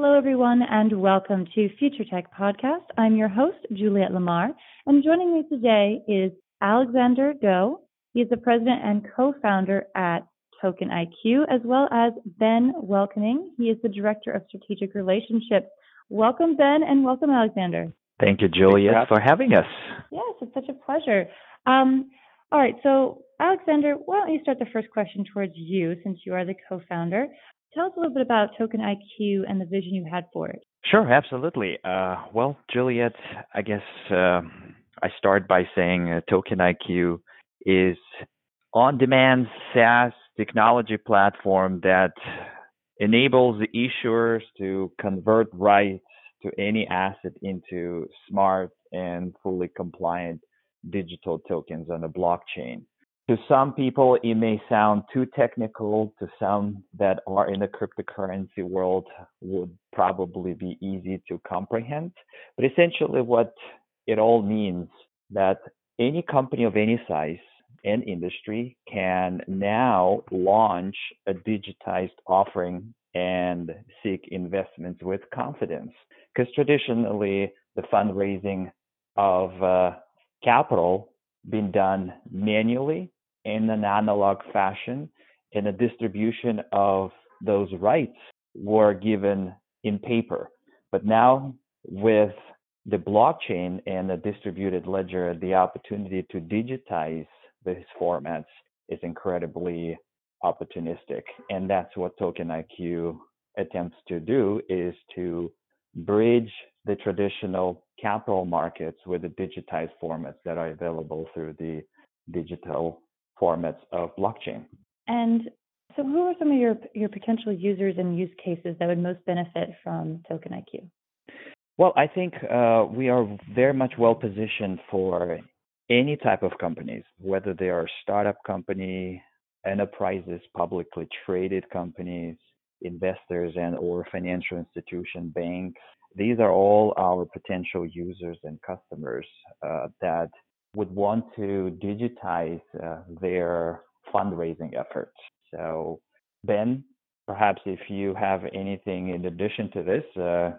Hello, everyone, and welcome to Future Tech Podcast. I'm your host, Juliet Lamar, and joining me today is Alexander Go. He is the president and co-founder at Token IQ, as well as Ben Wilkening. He is the director of strategic relationships. Welcome, Ben, and welcome, Alexander. Thank you, Juliet, for having us. Yes, it's such a pleasure. All right, so Alexander, why don't you start the first question towards you, since you are the co-founder. Tell us a little bit about Token IQ and the vision you had for it. Sure, absolutely. Well, Juliet, I guess I start by saying Token IQ is on-demand SaaS technology platform that enables the issuers to convert rights to any asset into smart and fully compliant digital tokens on the blockchain. To some people, it may sound too technical. To some that are in the cryptocurrency world, would probably be easy to comprehend. But essentially what it all means that any company of any size and industry can now launch a digitized offering and seek investments with confidence. Because traditionally, the fundraising of capital been done manually, in an analog fashion, and the distribution of those rights were given in paper. But now with the blockchain and the distributed ledger, the opportunity to digitize these formats is incredibly opportunistic. And that's what Token IQ attempts to do, is to bridge the traditional capital markets with the digitized formats that are available through the digital formats of blockchain. And so who are some of your potential users and use cases that would most benefit from Token IQ? Well, I think we are very much well positioned for any type of companies, whether they are a startup company, enterprises, publicly traded companies, investors and or financial institution, banks. These are all our potential users and customers that would want to digitize their fundraising efforts. So, Ben, perhaps if you have anything in addition to this,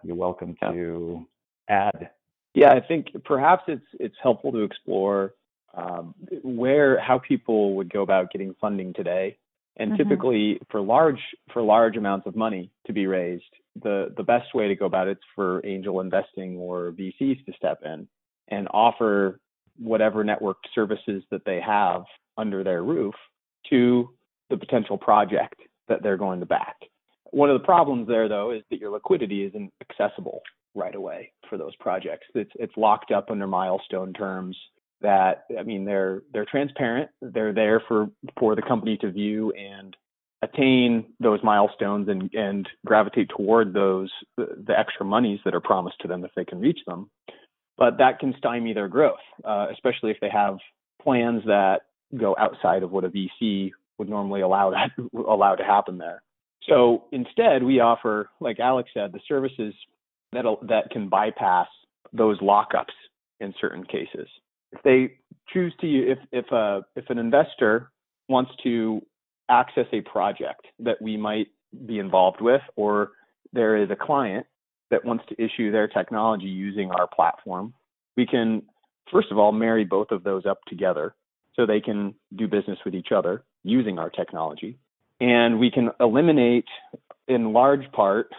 you're welcome to add. Yeah, I think perhaps it's helpful to explore how people would go about getting funding today. And typically, for large amounts of money to be raised, the best way to go about it is for angel investing or VCs to step in and offer whatever networked services that they have under their roof to the potential project that they're going to back. One of the problems there, though, is that your liquidity isn't accessible right away for those projects. It's locked up under milestone terms that, I mean, they're transparent. They're there for the company to view and attain those milestones and gravitate toward those, the extra monies that are promised to them if they can reach them. But that can stymie their growth, especially if they have plans that go outside of what a VC would normally allow to happen there. So instead, we offer, like Alex said, the services that can bypass those lockups in certain cases. If they choose to, if an investor wants to access a project that we might be involved with, or there is a client that wants to issue their technology using our platform, we can, first of all, marry both of those up together so they can do business with each other using our technology. And we can eliminate, in large part,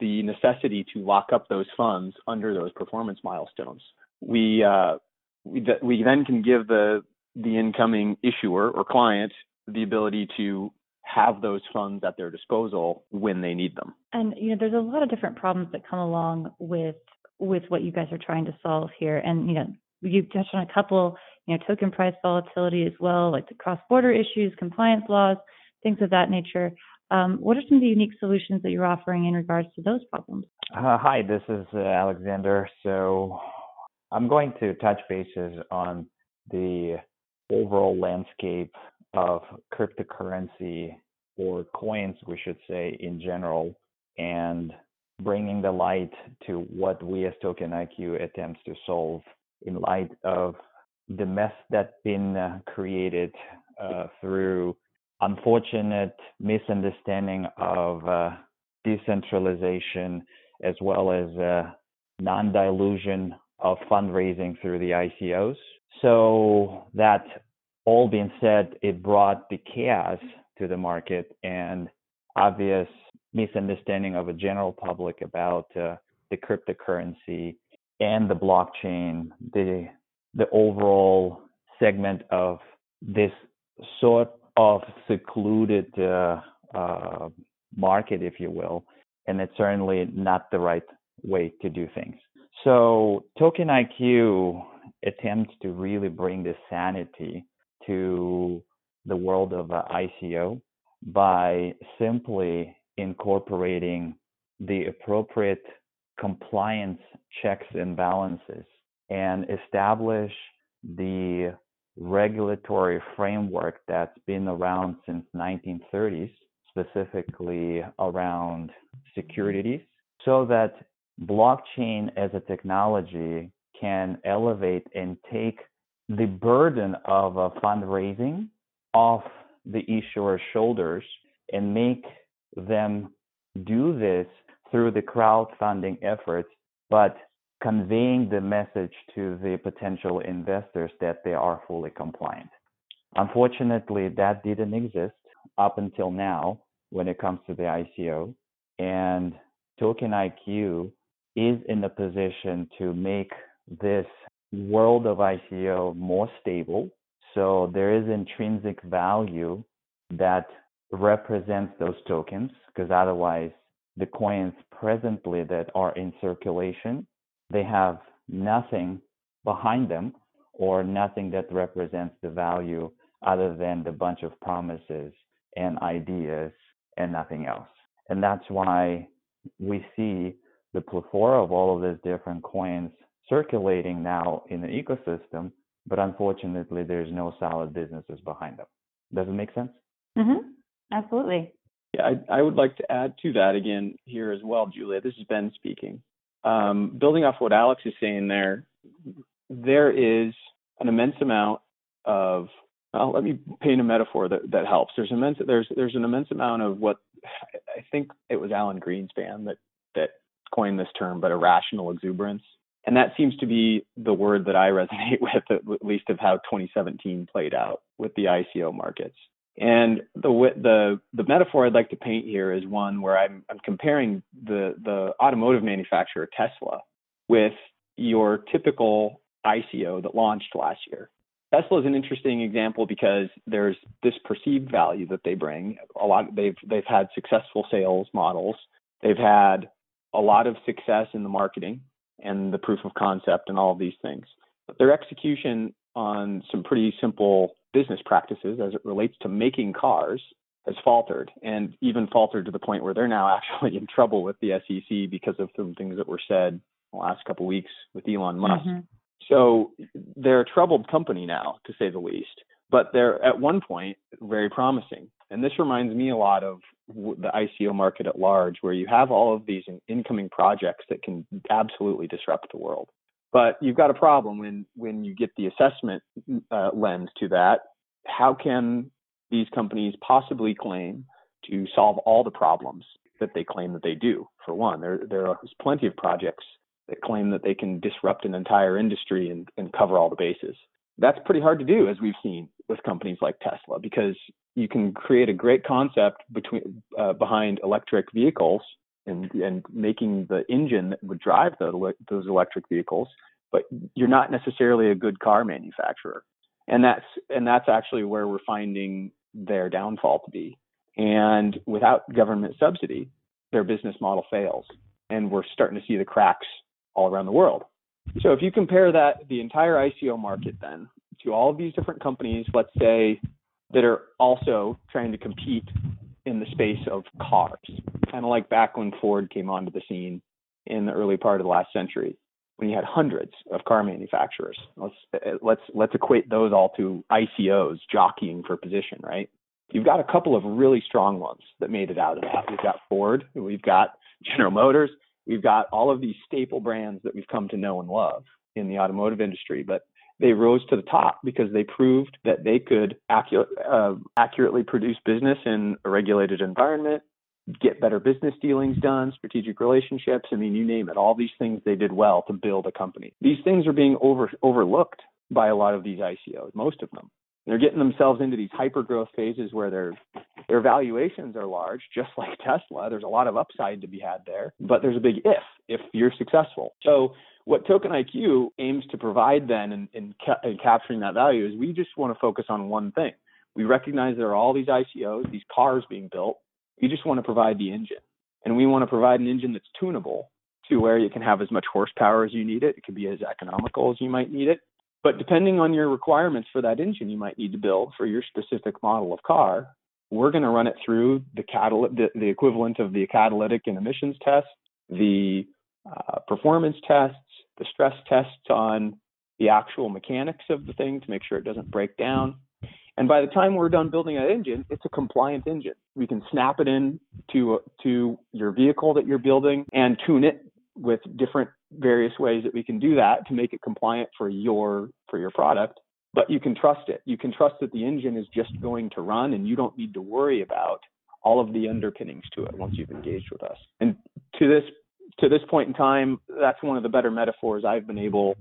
the necessity to lock up those funds under those performance milestones. We then can give the incoming issuer or client the ability to have those funds at their disposal when they need them. And you know, there's a lot of different problems that come along with what you guys are trying to solve here. And you know, you touched on a couple, you know, token price volatility as well, like the cross-border issues, compliance laws, things of that nature. What are some of the unique solutions that you're offering in regards to those problems? Hi, this is Alexander. So I'm going to touch bases on the overall landscape of cryptocurrency, or coins, we should say, in general, and bringing the light to what we as TokenIQ attempts to solve in light of the mess that's been created through unfortunate misunderstanding of decentralization, as well as non-dilution of fundraising through the ICOs. So that all being said, it brought the chaos to the market and obvious misunderstanding of a general public about the cryptocurrency and the blockchain, the overall segment of this sort of secluded market, if you will, and it's certainly not the right way to do things. So TokenIQ attempts to really bring the sanity to the world of ICO by simply incorporating the appropriate compliance checks and balances and establish the regulatory framework that's been around since 1930s, specifically around securities, so that blockchain as a technology can elevate and take the burden of fundraising off the issuer's shoulders and make them do this through the crowdfunding efforts, but conveying the message to the potential investors that they are fully compliant. Unfortunately, that didn't exist up until now when it comes to the ICO, and TokenIQ is in a position to make this world of ICO more stable. So there is intrinsic value that represents those tokens, because otherwise the coins presently that are in circulation, they have nothing behind them or nothing that represents the value other than the bunch of promises and ideas and nothing else. And that's why we see the plethora of all of these different coins circulating now in the ecosystem, but unfortunately, there's no solid businesses behind them. Does it make sense? Mm-hmm. Absolutely. Yeah, I would like to add to that again here as well, Julia. This is Ben speaking. Building off what Alex is saying there is an immense amount of, well, let me paint a metaphor that helps. There's an immense amount of what, I think it was Alan Greenspan that coined this term, but irrational exuberance. And that seems to be the word that I resonate with, at least of how 2017 played out with the ICO markets. And the metaphor I'd like to paint here is one where I'm comparing the automotive manufacturer Tesla with your typical ICO that launched last year. Tesla is an interesting example because there's this perceived value that they bring. A lot they've had successful sales models. They've had a lot of success in the marketing and the proof of concept and all of these things. But their execution on some pretty simple business practices as it relates to making cars has faltered, and even faltered to the point where they're now actually in trouble with the SEC because of some things that were said in the last couple of weeks with Elon Musk. Mm-hmm. So they're a troubled company now, to say the least, but they're at one point very promising. And this reminds me a lot of the ICO market at large, where you have all of these incoming projects that can absolutely disrupt the world. But you've got a problem when you get the assessment lens to that. How can these companies possibly claim to solve all the problems that they claim that they do? For one, there are plenty of projects that claim that they can disrupt an entire industry and cover all the bases. That's pretty hard to do, as we've seen with companies like Tesla, because you can create a great concept behind electric vehicles and making the engine that would drive those electric vehicles, but you're not necessarily a good car manufacturer. And that's actually where we're finding their downfall to be. And without government subsidy, their business model fails. And we're starting to see the cracks all around the world. So if you compare the entire ICO market then to all of these different companies, let's say, that are also trying to compete in the space of cars, kind of like back when Ford came onto the scene in the early part of the last century. when you had hundreds of car manufacturers. Let's equate those all to ICOs jockeying for position, right? You've got a couple of really strong ones that made it out of that. We've got Ford, we've got General Motors, we've got all of these staple brands that we've come to know and love in the automotive industry, but they rose to the top because they proved that they could accurately produce business in a regulated environment, get better business dealings done, strategic relationships. I mean, you name it, all these things they did well to build a company. These things are being overlooked by a lot of these ICOs, most of them. They're getting themselves into these hyper-growth phases where their valuations are large, just like Tesla. There's a lot of upside to be had there, but there's a big if you're successful. So what Token IQ aims to provide then in capturing that value is we just want to focus on one thing. We recognize there are all these ICOs, these cars being built. We just want to provide the engine. And we want to provide an engine that's tunable to where you can have as much horsepower as you need it. It can be as economical as you might need it. But depending on your requirements for that engine you might need to build for your specific model of car, we're going to run it through the equivalent of the catalytic and emissions test, the performance tests, the stress tests on the actual mechanics of the thing to make sure it doesn't break down. And by the time we're done building that engine, it's a compliant engine. We can snap it in to your vehicle that you're building and tune it with different various ways that we can do that to make it compliant for your product. But you can trust it. You can trust that the engine is just going to run and you don't need to worry about all of the underpinnings to it once you've engaged with us. And to this point in time, that's one of the better metaphors I've been able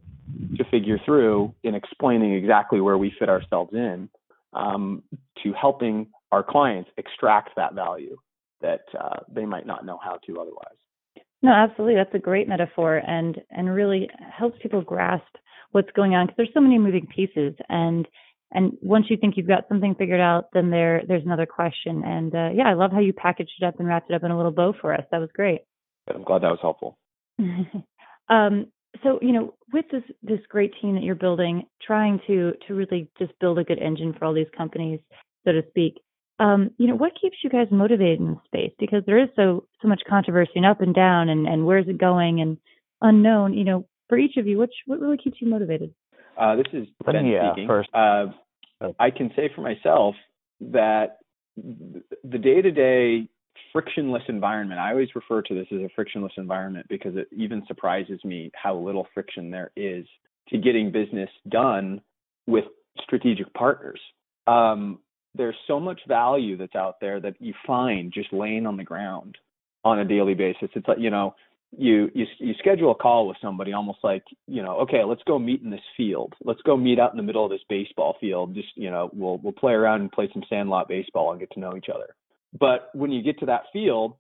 to figure through in explaining exactly where we fit ourselves in to helping our clients extract that value that they might not know how to otherwise. No, absolutely. That's a great metaphor and really helps people grasp what's going on because there's so many moving pieces. And once you think you've got something figured out, then there's another question. And yeah, I love how you packaged it up and wrapped it up in a little bow for us. That was great. I'm glad that was helpful. So, you know, with this great team that you're building, trying to really just build a good engine for all these companies, so to speak, you know, what keeps you guys motivated in this space? Because there is so much controversy and up and down and where's it going and unknown, you know, for each of you, what really keeps you motivated? This is Ben speaking. First. I can say for myself that the day-to-day frictionless environment. I always refer to this as a frictionless environment because it even surprises me how little friction there is to getting business done with strategic partners. There's so much value that's out there that you find just laying on the ground on a daily basis. It's like, you know, you schedule a call with somebody almost like, you know, okay, let's go meet in this field. Let's go meet out in the middle of this baseball field. Just, you know, we'll play around and play some sandlot baseball and get to know each other. But when you get to that field,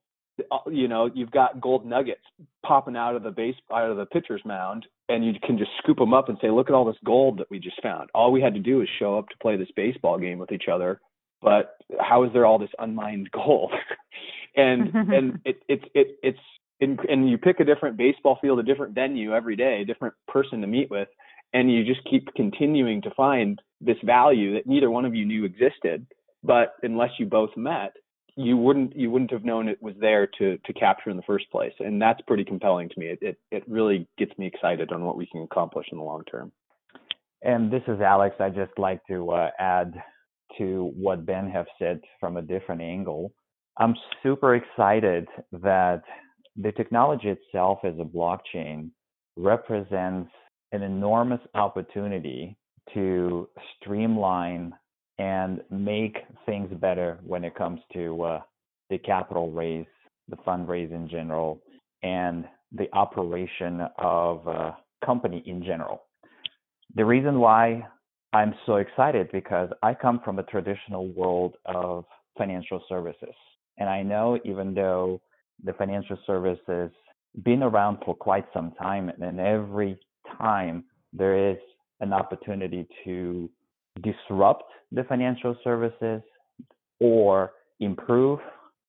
you know, you've got gold nuggets popping out of the pitcher's mound, and you can just scoop them up and say, look at all this gold that we just found. All we had to do is show up to play this baseball game with each other. But how is there all this unmined gold? and you pick a different baseball field, a different venue every day, a different person to meet with, and you just keep continuing to find this value that neither one of you knew existed. But unless you both met, you wouldn't have known it was there to capture in the first place. And that's pretty compelling to me. It really gets me excited on what we can accomplish in the long term. And this is Alex. I just like to add to what Ben have said from a different angle. I'm super excited that the technology itself as a blockchain represents an enormous opportunity to streamline and make things better when it comes to the capital raise, the fundraise in general, and the operation of a company in general. The reason why I'm so excited because I come from a traditional world of financial services. And I know even though the financial services been around for quite some time, and every time there is an opportunity to disrupt the financial services or improve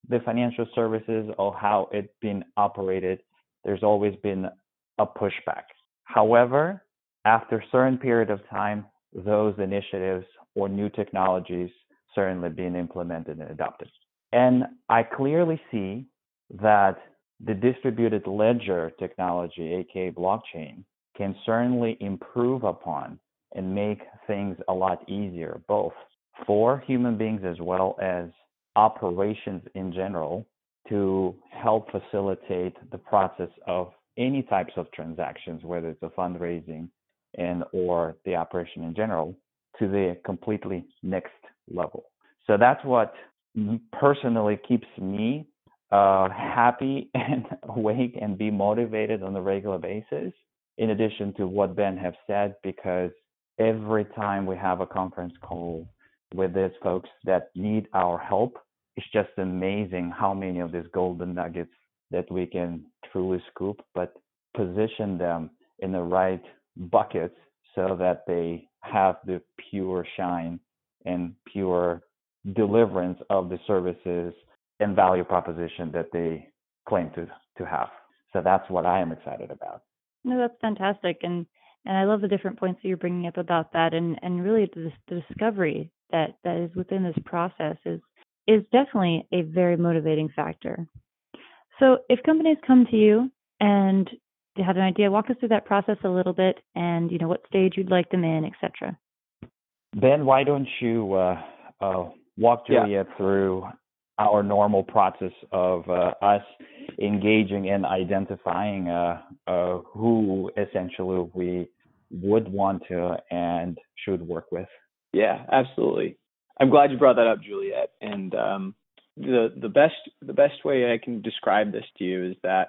the financial services or how it's been operated, there's always been a pushback. However, after a certain period of time, those initiatives or new technologies certainly being implemented and adopted. And I clearly see that the distributed ledger technology, aka blockchain, can certainly improve upon and make things a lot easier, both for human beings as well as operations in general, to help facilitate the process of any types of transactions, whether it's a fundraising and or the operation in general, to the completely next level. So that's what personally keeps me happy and awake and be motivated on a regular basis, in addition to what Ben have said, because every time we have a conference call with these folks that need our help, it's just amazing how many of these golden nuggets that we can truly scoop, but position them in the right buckets so that they have the pure shine and pure deliverance of the services and value proposition that they claim to have. So that's what I am excited about. No, that's fantastic. And I love the different points that you're bringing up about that. And really the discovery that is within this process is definitely a very motivating factor. So if companies come to you and they have an idea, walk us through that process a little bit and, you know, what stage you'd like them in, et cetera. Ben, why don't you walk Juliet through our normal process of us engaging and identifying who essentially we would want to and should work with. Yeah, absolutely. I'm glad you brought that up, Juliet. And the best way I can describe this to you is that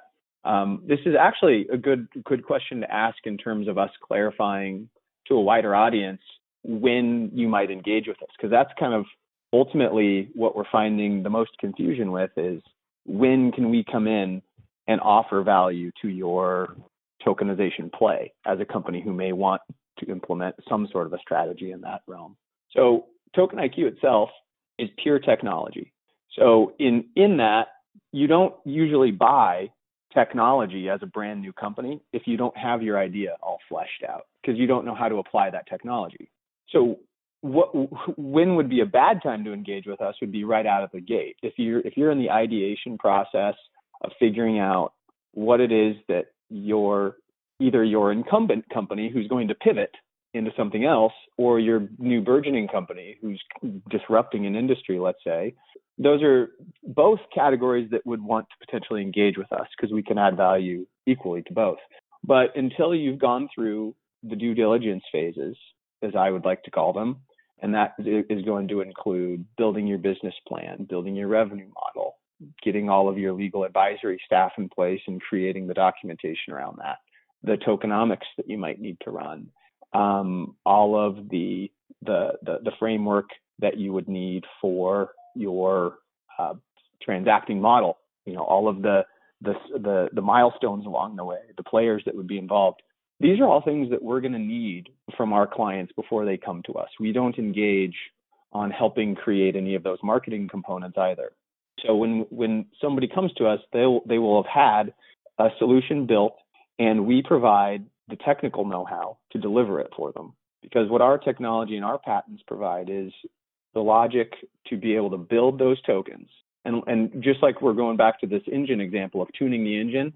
this is actually a good question to ask in terms of us clarifying to a wider audience when you might engage with us, because that's kind of ultimately what we're finding the most confusion with is when can we come in and offer value to your tokenization play as a company who may want to implement some sort of a strategy in that realm. So Token IQ itself is pure technology. So in that, you don't usually buy technology as a brand new company if you don't have your idea all fleshed out, because you don't know how to apply that technology. So when would be a bad time to engage with us would be right out of the gate. If you're in the ideation process of figuring out what it is that your incumbent company who's going to pivot into something else, or your new burgeoning company who's disrupting an industry, let's say, those are both categories that would want to potentially engage with us because we can add value equally to both. But until you've gone through the due diligence phases, as I would like to call them, and that is going to include building your business plan, building your revenue model, getting all of your legal advisory staff in place and creating the documentation around that, the tokenomics that you might need to run, all of the framework that you would need for your transacting model, you know, all of the milestones along the way, the players that would be involved. These are all things that we're going to need from our clients before they come to us. We don't engage on helping create any of those marketing components either. So when somebody comes to us, they will have had a solution built, and we provide the technical know-how to deliver it for them. Because what our technology and our patents provide is the logic to be able to build those tokens. And just like we're going back to this engine example of tuning the engine,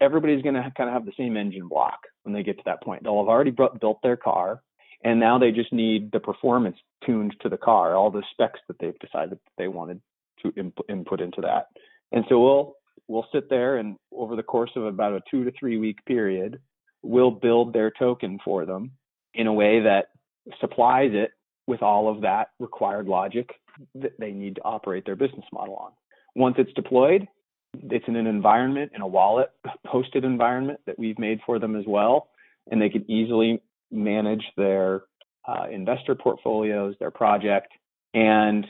everybody's going to kind of have the same engine block when they get to that point. They'll have already built their car, and now they just need the performance tuned to the car, all the specs that they've decided that they wanted to input into that. And so we'll sit there, and over the course of about a 2 to 3 week period, we'll build their token for them in a way that supplies it with all of that required logic that they need to operate their business model on. Once it's deployed, it's in an environment, in a wallet, hosted environment that we've made for them as well. And they can easily manage their investor portfolios, their project, and,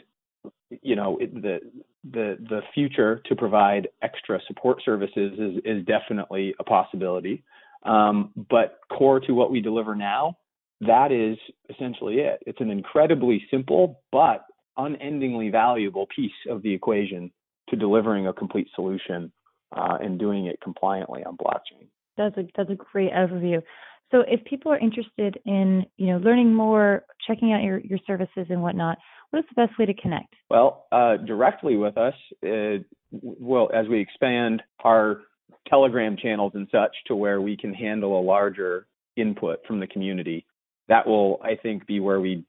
you know, the future to provide extra support services is definitely a possibility. But core to what we deliver now, that is essentially it. It's an incredibly simple but unendingly valuable piece of the equation to delivering a complete solution and doing it compliantly on blockchain. That's a great overview. So if people are interested in, you know, learning more, checking out your services and whatnot, what is the best way to connect? Well, directly with us, as we expand our Telegram channels and such to where we can handle a larger input from the community. That will, I think, be where we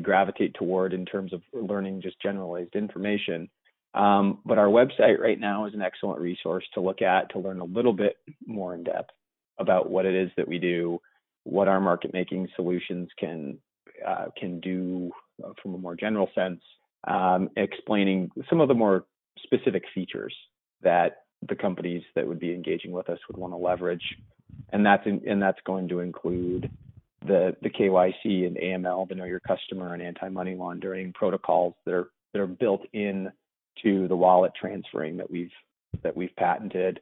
gravitate toward in terms of learning just generalized information. But our website right now is an excellent resource to look at, to learn a little bit more in depth about what it is that we do, what our market making solutions can do from a more general sense, explaining some of the more specific features that the companies that would be engaging with us would want to leverage. And that's going to include the KYC and AML, the Know Your Customer and anti-money laundering protocols that are built in to the wallet transferring that we've patented.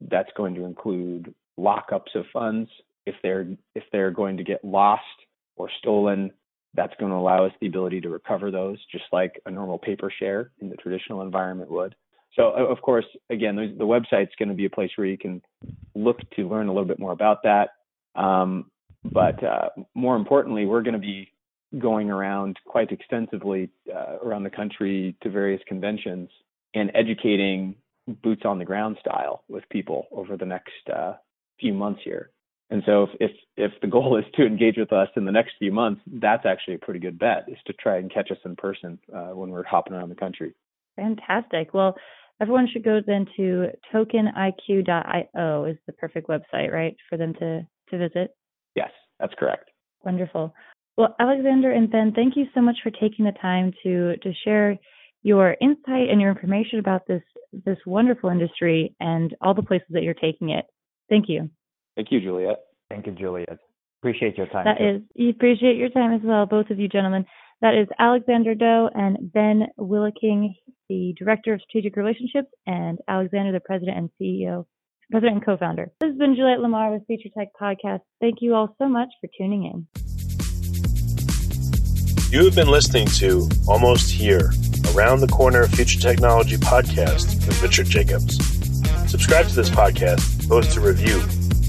That's going to include lockups of funds. If they're going to get lost or stolen, that's going to allow us the ability to recover those just like a normal paper share in the traditional environment would. So of course, again, the website's going to be a place where you can look to learn a little bit more about that. But more importantly, we're going to be going around quite extensively around the country to various conventions and educating boots on the ground style with people over the next few months here. And so if the goal is to engage with us in the next few months, that's actually a pretty good bet, is to try and catch us in person when we're hopping around the country. Fantastic. Well, everyone should go then to TokenIQ.io is the perfect website, right, for them to visit? Yes, that's correct. Wonderful. Well, Alexander and Ben, thank you so much for taking the time to share your insight and your information about this wonderful industry and all the places that you're taking it. Thank you. Thank you, Juliet. Thank you, Juliet. Appreciate your time. You appreciate your time as well, both of you gentlemen. That is Alexander Go and Ben Wilkening, the Director of Strategic Relationships, and Alexander, the President and CEO, President and Co-Founder. This has been Juliet Lamar with Future Tech Podcast. Thank you all so much for tuning in. You have been listening to Almost Here, Around the Corner Future Technology Podcast with Richard Jacobs. Subscribe to this podcast, post a review,